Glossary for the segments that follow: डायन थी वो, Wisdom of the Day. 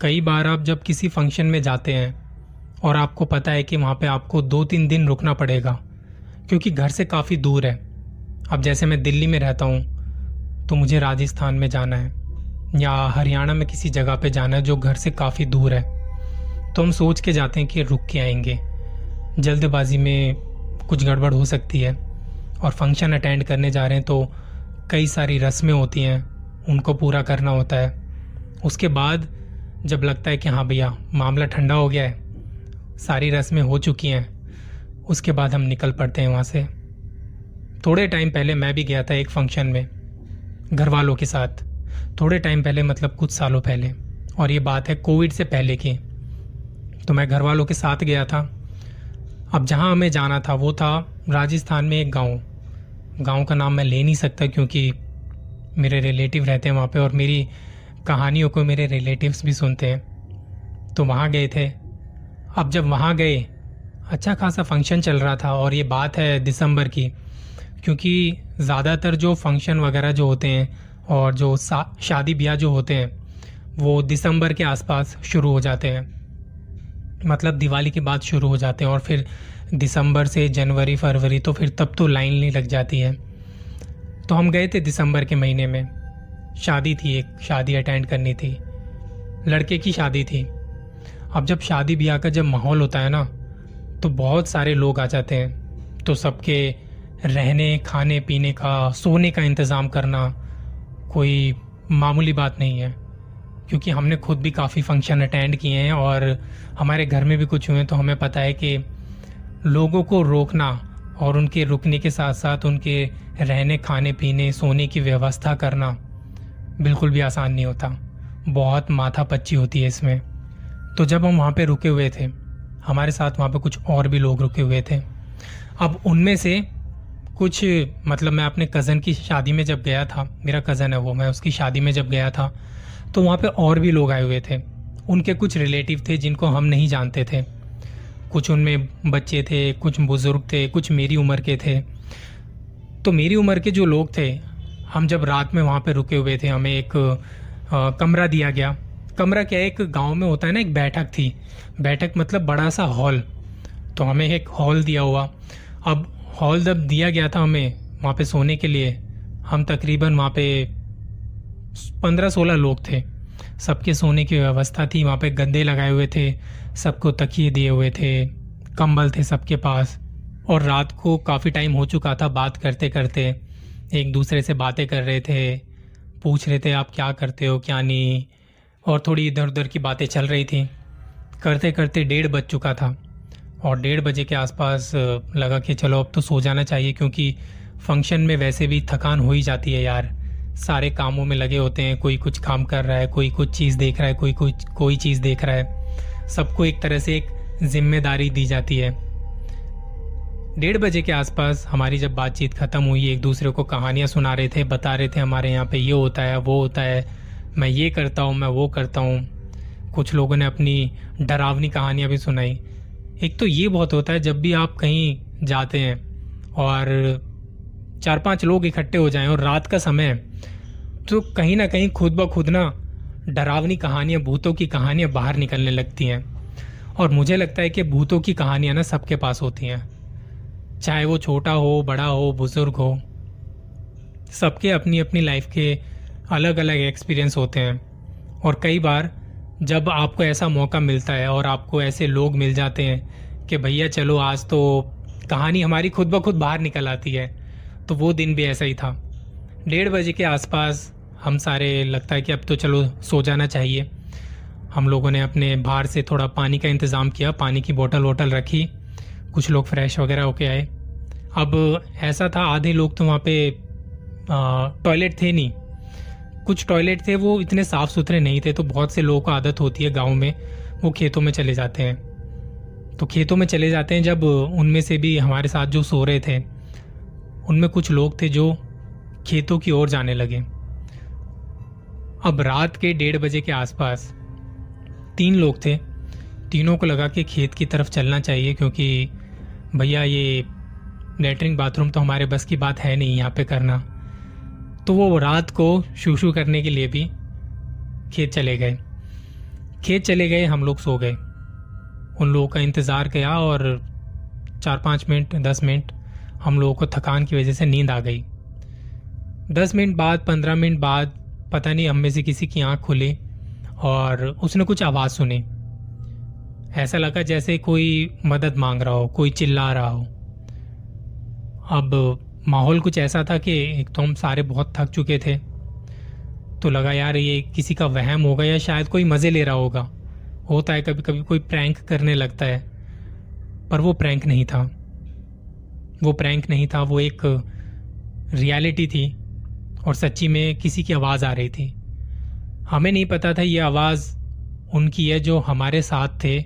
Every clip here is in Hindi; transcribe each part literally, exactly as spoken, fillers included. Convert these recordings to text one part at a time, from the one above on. कई बार आप जब किसी फंक्शन में जाते हैं और आपको पता है कि वहाँ पे आपको दो तीन दिन रुकना पड़ेगा क्योंकि घर से काफ़ी दूर है। अब जैसे मैं दिल्ली में रहता हूँ तो मुझे राजस्थान में जाना है या हरियाणा में किसी जगह पे जाना है जो घर से काफ़ी दूर है, तो हम सोच के जाते हैं कि रुक के आएंगे, जल्दबाजी में कुछ गड़बड़ हो सकती है। और फंक्शन अटेंड करने जा रहे हैं तो कई सारी रस्में होती हैं, उनको पूरा करना होता है। उसके बाद जब लगता है कि हाँ भैया मामला ठंडा हो गया है, सारी रस्में हो चुकी हैं, उसके बाद हम निकल पड़ते हैं वहाँ से। थोड़े टाइम पहले मैं भी गया था एक फंक्शन में घर वालों के साथ, थोड़े टाइम पहले मतलब कुछ सालों पहले, और ये बात है कोविड से पहले की। तो मैं घर वालों के साथ गया था। अब जहाँ हमें जाना था वो था राजस्थान में एक गांव, गांव का नाम मैं ले नहीं सकता क्योंकि मेरे रिलेटिव रहते हैं वहाँ पे और मेरी कहानियों को मेरे रिलेटिव्स भी सुनते हैं। तो वहाँ गए थे। अब जब वहाँ गए, अच्छा खासा फंक्शन चल रहा था, और ये बात है दिसंबर की, क्योंकि ज़्यादातर जो फंक्शन वगैरह जो होते हैं और जो शादी ब्याह जो होते हैं वो दिसंबर के आसपास शुरू हो जाते हैं, मतलब दिवाली के बाद शुरू हो जाते हैं, और फिर दिसंबर से जनवरी फरवरी, तो फिर तब तो लाइन नहीं लग जाती है। तो हम गए थे दिसंबर के महीने में, शादी थी, एक शादी अटेंड करनी थी, लड़के की शादी थी। अब जब शादी ब्याह का जब माहौल होता है ना तो बहुत सारे लोग आ जाते हैं, तो सबके रहने खाने पीने का सोने का इंतज़ाम करना कोई मामूली बात नहीं है, क्योंकि हमने खुद भी काफ़ी फंक्शन अटेंड किए हैं और हमारे घर में भी कुछ हुए हैं, तो हमें पता है कि लोगों को रोकना और उनके रुकने के साथ साथ उनके रहने खाने पीने सोने की व्यवस्था करना बिल्कुल भी आसान नहीं होता, बहुत माथापच्ची होती है इसमें। तो जब हम वहाँ पे रुके हुए थे, हमारे साथ वहाँ पे कुछ और भी लोग रुके हुए थे। अब उनमें से कुछ, मतलब मैं अपने कज़न की शादी में जब गया था, मेरा कज़न है वो, मैं उसकी शादी में जब गया था तो वहाँ पे और भी लोग आए हुए थे, उनके कुछ रिलेटिव थे जिनको हम नहीं जानते थे, कुछ उनमें बच्चे थे, कुछ बुज़ुर्ग थे, कुछ मेरी उम्र के थे। तो मेरी उम्र के जो लोग थे, हम जब रात में वहाँ पर रुके हुए थे, हमें एक आ, कमरा दिया गया। कमरा क्या है, एक गांव में होता है ना, एक बैठक थी, बैठक मतलब बड़ा सा हॉल, तो हमें एक हॉल दिया हुआ। अब हॉल जब दिया गया था हमें वहाँ पे सोने के लिए, हम तकरीबन वहाँ पे पंद्रह सोलह लोग थे, सबके सोने की व्यवस्था थी, वहाँ पे गद्दे लगाए हुए थे, सबको तकिए दिए हुए थे, कंबल थे सबके पास। और रात को काफ़ी टाइम हो चुका था, बात करते करते एक दूसरे से बातें कर रहे थे, पूछ रहे थे आप क्या करते हो क्या नहीं, और थोड़ी इधर उधर की बातें चल रही थी। करते करते डेढ़ बज चुका था और डेढ़ बजे के आसपास लगा कि चलो अब तो सो जाना चाहिए, क्योंकि फंक्शन में वैसे भी थकान हो ही जाती है यार, सारे कामों में लगे होते हैं, कोई कुछ काम कर रहा है, कोई कुछ चीज़ देख रहा है, कोई कुछ कोई चीज़ देख रहा है, सबको एक तरह से एक जिम्मेदारी दी जाती है। डेढ़ बजे के आसपास हमारी जब बातचीत ख़त्म हुई, एक दूसरे को कहानियाँ सुना रहे थे, बता रहे थे हमारे यहाँ पर ये होता है वो होता है, मैं ये करता हूँ मैं वो करता हूँ। कुछ लोगों ने अपनी डरावनी कहानियाँ भी सुनाई। एक तो ये बहुत होता है जब भी आप कहीं जाते हैं और चार पांच लोग इकट्ठे हो जाएं और रात का समय, तो कहीं ना कहीं खुद ब खुद ना डरावनी कहानियाँ, भूतों की कहानियाँ बाहर निकलने लगती हैं। और मुझे लगता है कि भूतों की कहानियाँ ना सबके पास होती हैं, चाहे वो छोटा हो, बड़ा हो, बुज़ुर्ग हो, सबके अपनी अपनी लाइफ के अलग अलग एक्सपीरियंस होते हैं। और कई बार जब आपको ऐसा मौका मिलता है और आपको ऐसे लोग मिल जाते हैं कि भैया चलो आज तो कहानी हमारी खुद ब खुद बाहर निकल आती है, तो वो दिन भी ऐसा ही था। डेढ़ बजे के आसपास हम सारे, लगता है कि अब तो चलो सो जाना चाहिए। हम लोगों ने अपने बाहर से थोड़ा पानी का इंतज़ाम किया, पानी की बोतल वोटल रखी, कुछ लोग फ्रेश वगैरह होके आए। अब ऐसा था आधे लोग तो वहाँ पे टॉयलेट थे नहीं, कुछ टॉयलेट थे वो इतने साफ़ सुथरे नहीं थे, तो बहुत से लोगों को आदत होती है गांव में, वो खेतों में चले जाते हैं। तो खेतों में चले जाते हैं, जब उनमें से भी हमारे साथ जो सो रहे थे उनमें कुछ लोग थे जो खेतों की ओर जाने लगे। अब रात के डेढ़ बजे के आसपास तीन लोग थे, तीनों को लगा कि खेत की तरफ चलना चाहिए, क्योंकि भैया ये लेटरिन बाथरूम तो हमारे बस की बात है नहीं यहाँ पे करना। तो वो रात को शूशू करने के लिए भी खेत चले गए। खेत चले गए, हम लोग सो गए। उन लोगों का इंतज़ार किया और चार पाँच मिनट दस मिनट हम लोगों को थकान की वजह से नींद आ गई। दस मिनट बाद पंद्रह मिनट बाद पता नहीं हम में से किसी की आंख खुली और उसने कुछ आवाज़ सुनी। ऐसा लगा जैसे कोई मदद मांग रहा हो, कोई चिल्ला रहा हो। अब माहौल कुछ ऐसा था कि एक तो हम सारे बहुत थक चुके थे, तो लगा यार ये किसी का वहम होगा या शायद कोई मज़े ले रहा होगा। होता है कभी कभी कोई प्रैंक करने लगता है, पर वो प्रैंक नहीं था, वो प्रैंक नहीं था, वो एक रियलिटी थी और सच्ची में किसी की आवाज़ आ रही थी। हमें नहीं पता था ये आवाज़ उनकी है जो हमारे साथ थे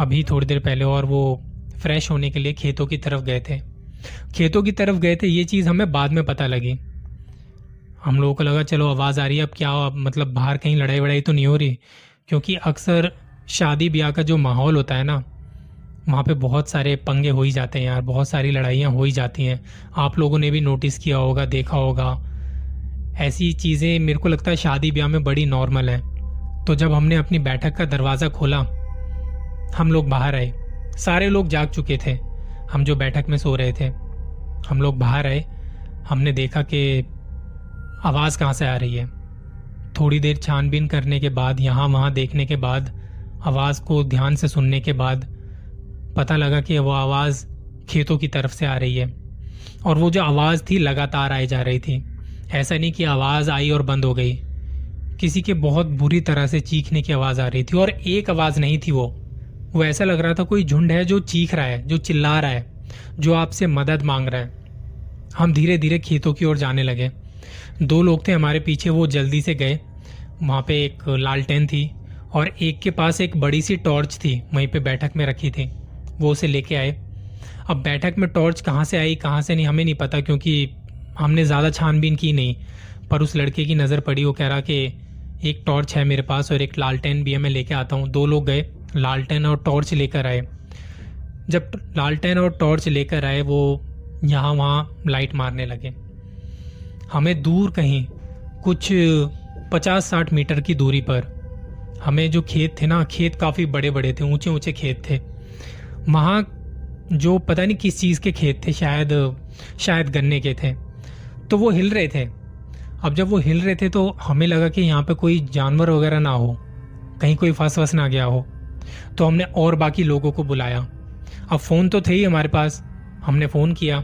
अभी थोड़ी देर पहले और वो फ्रेश होने के लिए खेतों की तरफ गए थे खेतों की तरफ गए थे ये चीज़ हमें बाद में पता लगी। हम लोगों को लगा चलो आवाज़ आ रही है, अब क्या अब मतलब बाहर कहीं लड़ाई वड़ाई तो नहीं हो रही, क्योंकि अक्सर शादी ब्याह का जो माहौल होता है ना, वहाँ पे बहुत सारे पंगे हो ही जाते हैं यार, बहुत सारी लड़ाइयाँ हो ही जाती हैं। आप लोगों ने भी नोटिस किया होगा, देखा होगा। ऐसी चीज़ें मेरे को लगता है शादी ब्याह में बड़ी नॉर्मल है। तो जब हमने अपनी बैठक का दरवाज़ा खोला, हम लोग बाहर आए, सारे लोग जाग चुके थे, हम जो बैठक में सो रहे थे। हम लोग बाहर आए, हमने देखा कि आवाज़ कहाँ से आ रही है। थोड़ी देर छानबीन करने के बाद, यहाँ वहाँ देखने के बाद, आवाज़ को ध्यान से सुनने के बाद पता लगा कि वो आवाज़ खेतों की तरफ से आ रही है। और वो जो आवाज़ थी लगातार आई जा रही थी, ऐसा नहीं कि आवाज़ आई और बंद हो गई। किसी के बहुत बुरी तरह से चीखने की आवाज़ आ रही थी और एक आवाज़ नहीं थी। वो वो ऐसा लग रहा था कोई झुंड है जो चीख रहा है, जो चिल्ला रहा है, जो आपसे मदद मांग रहा है। हम धीरे धीरे खेतों की ओर जाने लगे। दो लोग थे हमारे पीछे, वो जल्दी से गए। वहाँ पे एक लालटेन थी और एक के पास एक बड़ी सी टॉर्च थी, वहीं पे बैठक में रखी थी, वो उसे लेके आए। अब बैठक में टॉर्च कहाँ से आई कहाँ से नहीं हमें नहीं पता, क्योंकि हमने ज़्यादा छानबीन की नहीं। पर उस लड़के की नज़र पड़ी, वो कह रहा कि एक टॉर्च है मेरे पास और एक लालटेन भी है, मैं लेके आता हूँ। दो लोग गए, लालटेन और टॉर्च लेकर आए। जब लालटेन और टॉर्च लेकर आए, वो यहाँ वहाँ लाइट मारने लगे। हमें दूर कहीं कुछ पचास साठ मीटर की दूरी पर, हमें जो खेत थे ना, खेत काफ़ी बड़े बड़े थे, ऊंचे ऊंचे खेत थे। वहाँ जो पता नहीं किस चीज़ के खेत थे, शायद शायद गन्ने के थे, तो वो हिल रहे थे। अब जब वो हिल रहे थे तो हमें लगा कि यहाँ पे कोई जानवर वगैरह ना हो, कहीं कोई फंस फंस ना गया हो। तो हमने और बाकी लोगों को बुलाया। अब फ़ोन तो थे ही हमारे पास, हमने फ़ोन किया।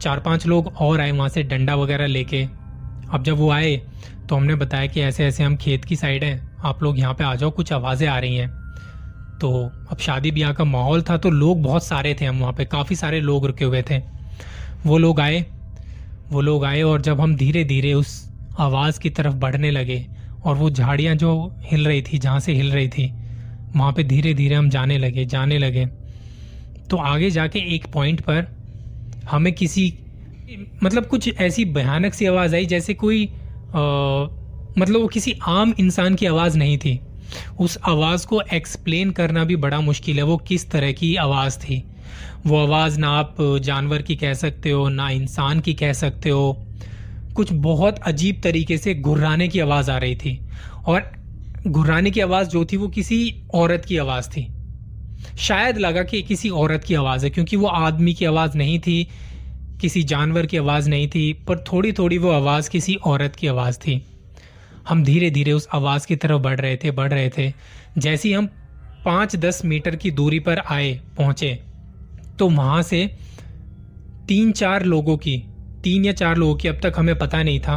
चार पांच लोग और आए वहाँ से डंडा वगैरह लेके। अब जब वो आए तो हमने बताया कि ऐसे ऐसे हम खेत की साइड हैं, आप लोग यहाँ पे आ जाओ, कुछ आवाज़ें आ रही हैं। तो अब शादी ब्याह का माहौल था, तो लोग बहुत सारे थे, हम वहाँ पे काफ़ी सारे लोग रुके हुए थे। वो लोग आए वो लोग आए और जब हम धीरे धीरे उस आवाज़ की तरफ बढ़ने लगे और वो झाड़ियाँ जो हिल रही थी, जहाँ से हिल रही थी, वहाँ पर धीरे धीरे हम जाने लगे जाने लगे तो आगे जाके एक पॉइंट पर हमें किसी मतलब कुछ ऐसी भयानक सी आवाज़ आई, जैसे कोई आ, मतलब वो किसी आम इंसान की आवाज़ नहीं थी। उस आवाज़ को एक्सप्लेन करना भी बड़ा मुश्किल है, वो किस तरह की आवाज़ थी। वो आवाज़ ना आप जानवर की कह सकते हो, ना इंसान की कह सकते हो। कुछ बहुत अजीब तरीके से घुर्राने की आवाज़ आ रही थी, और घुर्राने की आवाज़ जो थी वो किसी औरत की आवाज़ थी। शायद लगा कि किसी औरत की आवाज़ है, क्योंकि वो आदमी की आवाज़ नहीं थी, किसी जानवर की आवाज़ नहीं थी, पर थोड़ी थोड़ी वो आवाज़ किसी औरत की आवाज़ थी। हम धीरे धीरे उस आवाज़ की तरफ बढ़ रहे थे बढ़ रहे थे जैसे ही हम पाँच दस मीटर की दूरी पर आए पहुँचे, तो वहाँ से तीन चार लोगों की तीन या चार लोगों की अब तक हमें पता नहीं था,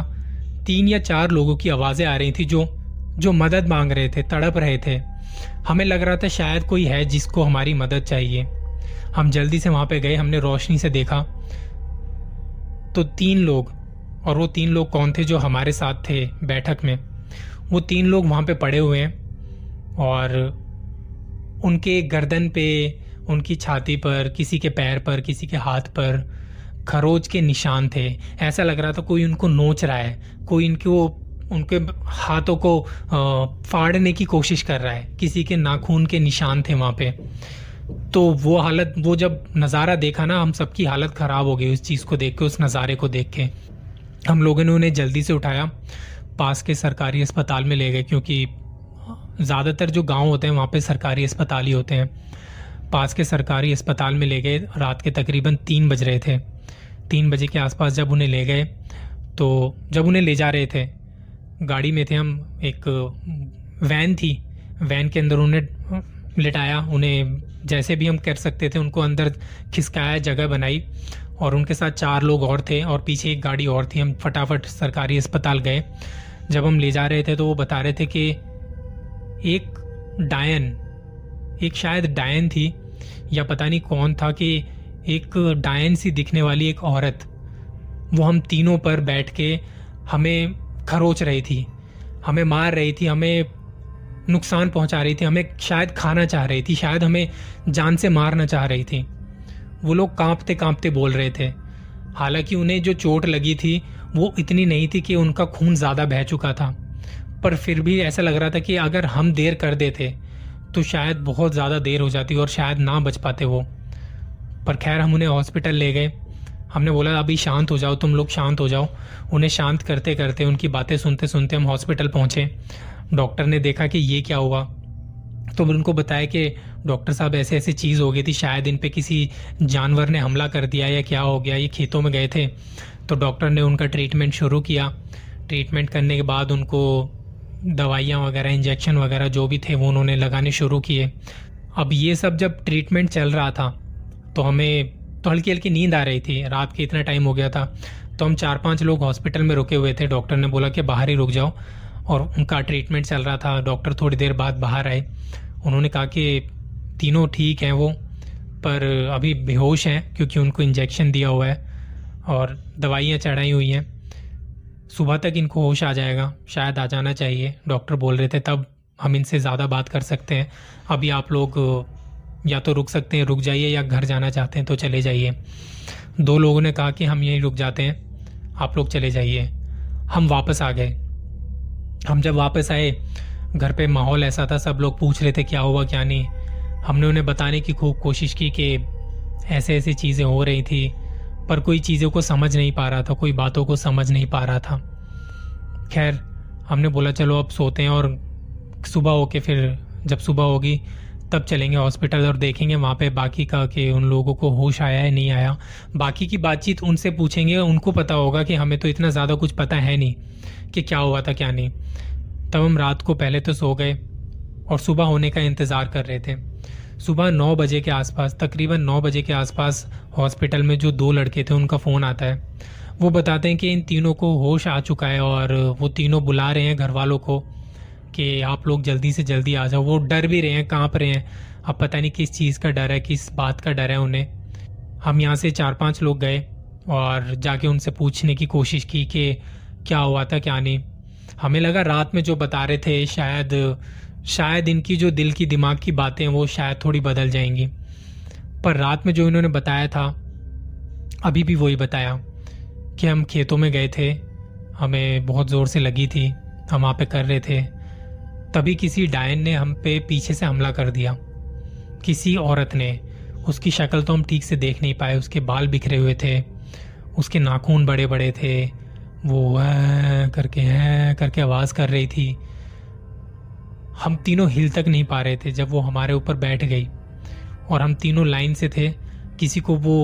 तीन या चार लोगों की आवाज़ें आ रही थी, जो जो मदद मांग रहे थे, तड़प रहे थे। हमें लग रहा था शायद कोई है जिसको हमारी मदद चाहिए। हम जल्दी से वहाँ पे गए, हमने रोशनी से देखा तो तीन लोग, और वो तीन लोग कौन थे जो हमारे साथ थे बैठक में, वो तीन लोग वहाँ पे पड़े हुए हैं और उनके गर्दन पे, उनकी छाती पर, किसी के पैर पर, किसी के हाथ पर खरोच के निशान थे। ऐसा लग रहा था कोई उनको नोच रहा है, कोई इनको उनके हाथों को फाड़ने की कोशिश कर रहा है। किसी के नाखून के निशान थे वहाँ पे। तो वो हालत, वो जब नज़ारा देखा ना, हम सबकी हालत ख़राब हो गई उस चीज़ को देख के, उस नज़ारे को देख के। हम लोगों ने उन्हें जल्दी से उठाया, पास के सरकारी अस्पताल में ले गए, क्योंकि ज़्यादातर जो गांव होते हैं वहाँ पे सरकारी अस्पताल ही होते हैं। पास के सरकारी अस्पताल में ले गए, रात के तकरीबन तीन बज रहे थे। तीन बजे के आसपास जब उन्हें ले गए, तो जब उन्हें ले जा रहे थे, गाड़ी में थे हम, एक वैन थी, वैन के अंदर उन्हें लिटाया। उन्हें जैसे भी हम कर सकते थे उनको अंदर खिसकाया, जगह बनाई, और उनके साथ चार लोग और थे और पीछे एक गाड़ी और थी। हम फटाफट सरकारी अस्पताल गए। जब हम ले जा रहे थे तो वो बता रहे थे कि एक डायन, एक शायद डायन थी या पता नहीं कौन था, कि एक डायन सी दिखने वाली एक औरत, वो हम तीनों पर बैठ के हमें खरोच रही थी, हमें मार रही थी, हमें नुकसान पहुंचा रही थी, हमें शायद खाना चाह रही थी, शायद हमें जान से मारना चाह रही थी। वो लोग कांपते कांपते बोल रहे थे। हालांकि उन्हें जो चोट लगी थी वो इतनी नहीं थी कि उनका खून ज़्यादा बह चुका था, पर फिर भी ऐसा लग रहा था कि अगर हम देर कर देते तो शायद बहुत ज़्यादा देर हो जाती और शायद ना बच पाते वो। पर खैर हम उन्हें हॉस्पिटल ले गए। हमने बोला अभी शांत हो जाओ, तुम लोग शांत हो जाओ। उन्हें शांत करते करते, उनकी बातें सुनते सुनते हम हॉस्पिटल पहुँचे। डॉक्टर ने देखा कि ये क्या हुआ, तो उनको बताया कि डॉक्टर साहब ऐसे ऐसे चीज़ हो गई थी, शायद इन पे किसी जानवर ने हमला कर दिया या क्या हो गया, ये खेतों में गए थे। तो डॉक्टर ने उनका ट्रीटमेंट शुरू किया। ट्रीटमेंट करने के बाद उनको दवाइयाँ वगैरह, इंजेक्शन वगैरह जो भी थे वो उन्होंने लगाने शुरू किए। अब ये सब जब ट्रीटमेंट चल रहा था तो हमें तो हल्की हल्की नींद आ रही थी, रात के इतना टाइम हो गया था। तो हम चार पाँच लोग हॉस्पिटल में रुके हुए थे। डॉक्टर ने बोला कि बाहर ही रुक जाओ, और उनका ट्रीटमेंट चल रहा था। डॉक्टर थोड़ी देर बाद बाहर आए। उन्होंने कहा कि तीनों ठीक हैं वो, पर अभी बेहोश हैं क्योंकि उनको इंजेक्शन दिया हुआ है और दवाइयाँ चढ़ाई हुई हैं। सुबह तक इनको होश आ जाएगा, शायद आ जाना चाहिए, डॉक्टर बोल रहे थे। तब हम इनसे ज़्यादा बात कर सकते हैं। अभी आप लोग या तो रुक सकते हैं, रुक जाइए, या घर जाना चाहते हैं तो चले जाइए। दो लोगों ने कहा कि हम यहीं रुक जाते हैं, आप लोग चले जाइए। हम वापस आ गए। हम जब वापस आए घर पे, माहौल ऐसा था, सब लोग पूछ रहे थे क्या हुआ क्या नहीं। हमने उन्हें बताने की खूब कोशिश की कि ऐसे ऐसे चीज़ें हो रही थी, पर कोई चीज़ों को समझ नहीं पा रहा था, कोई बातों को समझ नहीं पा रहा था। खैर हमने बोला चलो अब सोते हैं, और सुबह होके फिर जब सुबह होगी तब चलेंगे हॉस्पिटल और देखेंगे वहाँ पे बाकी का कि उन लोगों को होश आया है नहीं आया। बाकी की बातचीत उनसे पूछेंगे, उनको पता होगा कि हमें तो इतना ज़्यादा कुछ पता है नहीं कि क्या हुआ था क्या नहीं। तब हम रात को पहले तो सो गए और सुबह होने का इंतज़ार कर रहे थे। सुबह नौ बजे के आसपास, तकरीबन नौ बजे के आसपास हॉस्पिटल में जो दो लड़के थे उनका फ़ोन आता है। वो बताते हैं कि इन तीनों को होश आ चुका है और वो तीनों बुला रहे हैं घर वालों को कि आप लोग जल्दी से जल्दी आ जाओ। वो डर भी रहे हैं, कांप रहे हैं। अब पता नहीं किस चीज़ का डर है, किस बात का डर है उन्हें। हम यहाँ से चार पांच लोग गए और जाके उनसे पूछने की कोशिश की कि क्या हुआ था क्या नहीं। हमें लगा रात में जो बता रहे थे शायद शायद इनकी जो दिल की दिमाग की बातें वो शायद थोड़ी बदल जाएंगी, पर रात में जो इन्होंने बताया था अभी भी वही बताया कि हम खेतों में गए थे, हमें बहुत ज़ोर से लगी थी, हम वहाँ पर कर रहे थे, तभी किसी डायन ने हम पे पीछे से हमला कर दिया। किसी औरत ने, उसकी शक्ल तो हम ठीक से देख नहीं पाए, उसके बाल बिखरे हुए थे, उसके नाखून बड़े बड़े थे, वो है करके है करके आवाज़ कर रही थी। हम तीनों हिल तक नहीं पा रहे थे जब वो हमारे ऊपर बैठ गई, और हम तीनों लाइन से थे। किसी को वो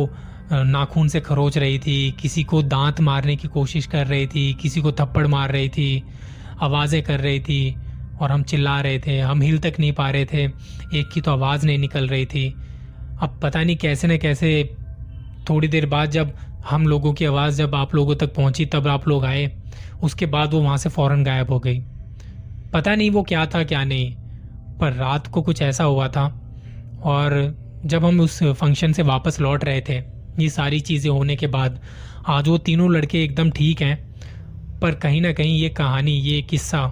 नाखून से खरोच रही थी, किसी को दांत मारने की कोशिश कर रही थी, किसी को थप्पड़ मार रही थी, आवाज़ें कर रही थी, और हम चिल्ला रहे थे। हम हिल तक नहीं पा रहे थे, एक की तो आवाज़ नहीं निकल रही थी। अब पता नहीं कैसे न कैसे थोड़ी देर बाद जब हम लोगों की आवाज़ जब आप लोगों तक पहुंची तब आप लोग आए। उसके बाद वो वहां से फौरन गायब हो गई। पता नहीं वो क्या था क्या नहीं, पर रात को कुछ ऐसा हुआ था। और जब हम उस फंक्शन से वापस लौट रहे थे, ये सारी चीज़ें होने के बाद, आज वो तीनों लड़के एकदम ठीक हैं, पर कहीं ना कहीं ये कहानी, ये किस्सा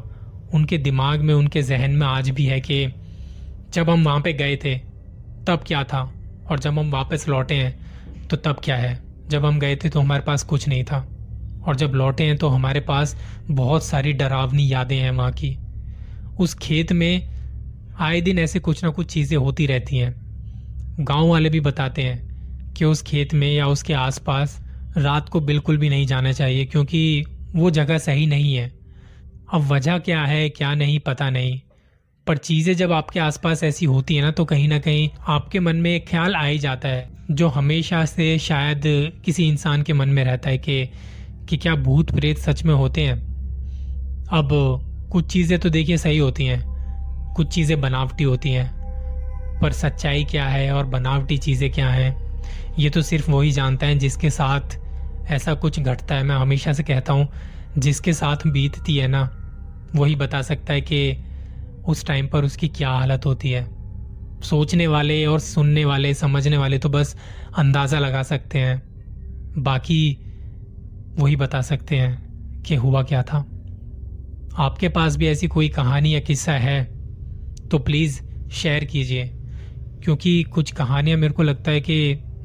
उनके दिमाग में, उनके जहन में आज भी है कि जब हम वहाँ पे गए थे तब क्या था, और जब हम वापस लौटे हैं तो तब क्या है। जब हम गए थे तो हमारे पास कुछ नहीं था, और जब लौटे हैं तो हमारे पास बहुत सारी डरावनी यादें हैं वहाँ की। उस खेत में आए दिन ऐसे कुछ ना कुछ चीज़ें होती रहती हैं। गांव वाले भी बताते हैं कि उस खेत में या उसके आसपास रात को बिल्कुल भी नहीं जाना चाहिए, क्योंकि वो जगह सही नहीं है। अब वजह क्या है क्या नहीं पता नहीं, पर चीजें जब आपके आसपास ऐसी होती है ना तो कहीं ना कहीं आपके मन में एक ख्याल आ ही जाता है जो हमेशा से शायद किसी इंसान के मन में रहता है कि कि क्या भूत प्रेत सच में होते हैं। अब कुछ चीज़ें तो देखिए सही होती हैं, कुछ चीज़ें बनावटी होती हैं, पर सच्चाई क्या है और बनावटी चीज़ें क्या हैं ये तो सिर्फ वही जानता है जिसके साथ ऐसा कुछ घटता है। मैं हमेशा से कहता हूँ जिसके साथ बीतती है ना वही बता सकता है कि उस टाइम पर उसकी क्या हालत होती है। सोचने वाले और सुनने वाले समझने वाले तो बस अंदाज़ा लगा सकते हैं, बाकी वही बता सकते हैं कि हुआ क्या था। आपके पास भी ऐसी कोई कहानी या किस्सा है तो प्लीज़ शेयर कीजिए, क्योंकि कुछ कहानियाँ मेरे को लगता है कि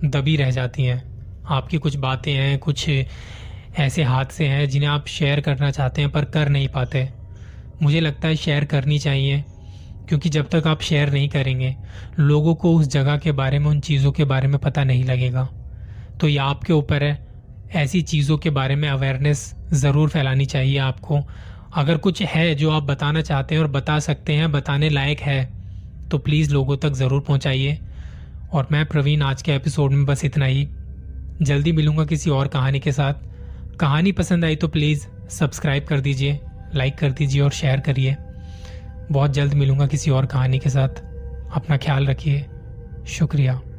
दबी रह जाती हैं। आपकी कुछ बातें हैं, कुछ ऐसे हादसे हैं जिन्हें आप शेयर करना चाहते हैं पर कर नहीं पाते। मुझे लगता है शेयर करनी चाहिए, क्योंकि जब तक आप शेयर नहीं करेंगे लोगों को उस जगह के बारे में, उन चीज़ों के बारे में पता नहीं लगेगा। तो ये आपके ऊपर है, ऐसी चीज़ों के बारे में अवेयरनेस ज़रूर फैलानी चाहिए आपको। अगर कुछ है जो आप बताना चाहते हैं और बता सकते हैं, बताने लायक है, तो प्लीज़ लोगों तक ज़रूर पहुंचाइए। और मैं प्रवीण आज के एपिसोड में बस इतना ही। जल्दी मिलूंगा किसी और कहानी के साथ। कहानी पसंद आई तो प्लीज़ सब्सक्राइब कर दीजिए, लाइक कर दीजिए और शेयर करिए। बहुत जल्द मिलूंगा किसी और कहानी के साथ। अपना ख्याल रखिए। शुक्रिया।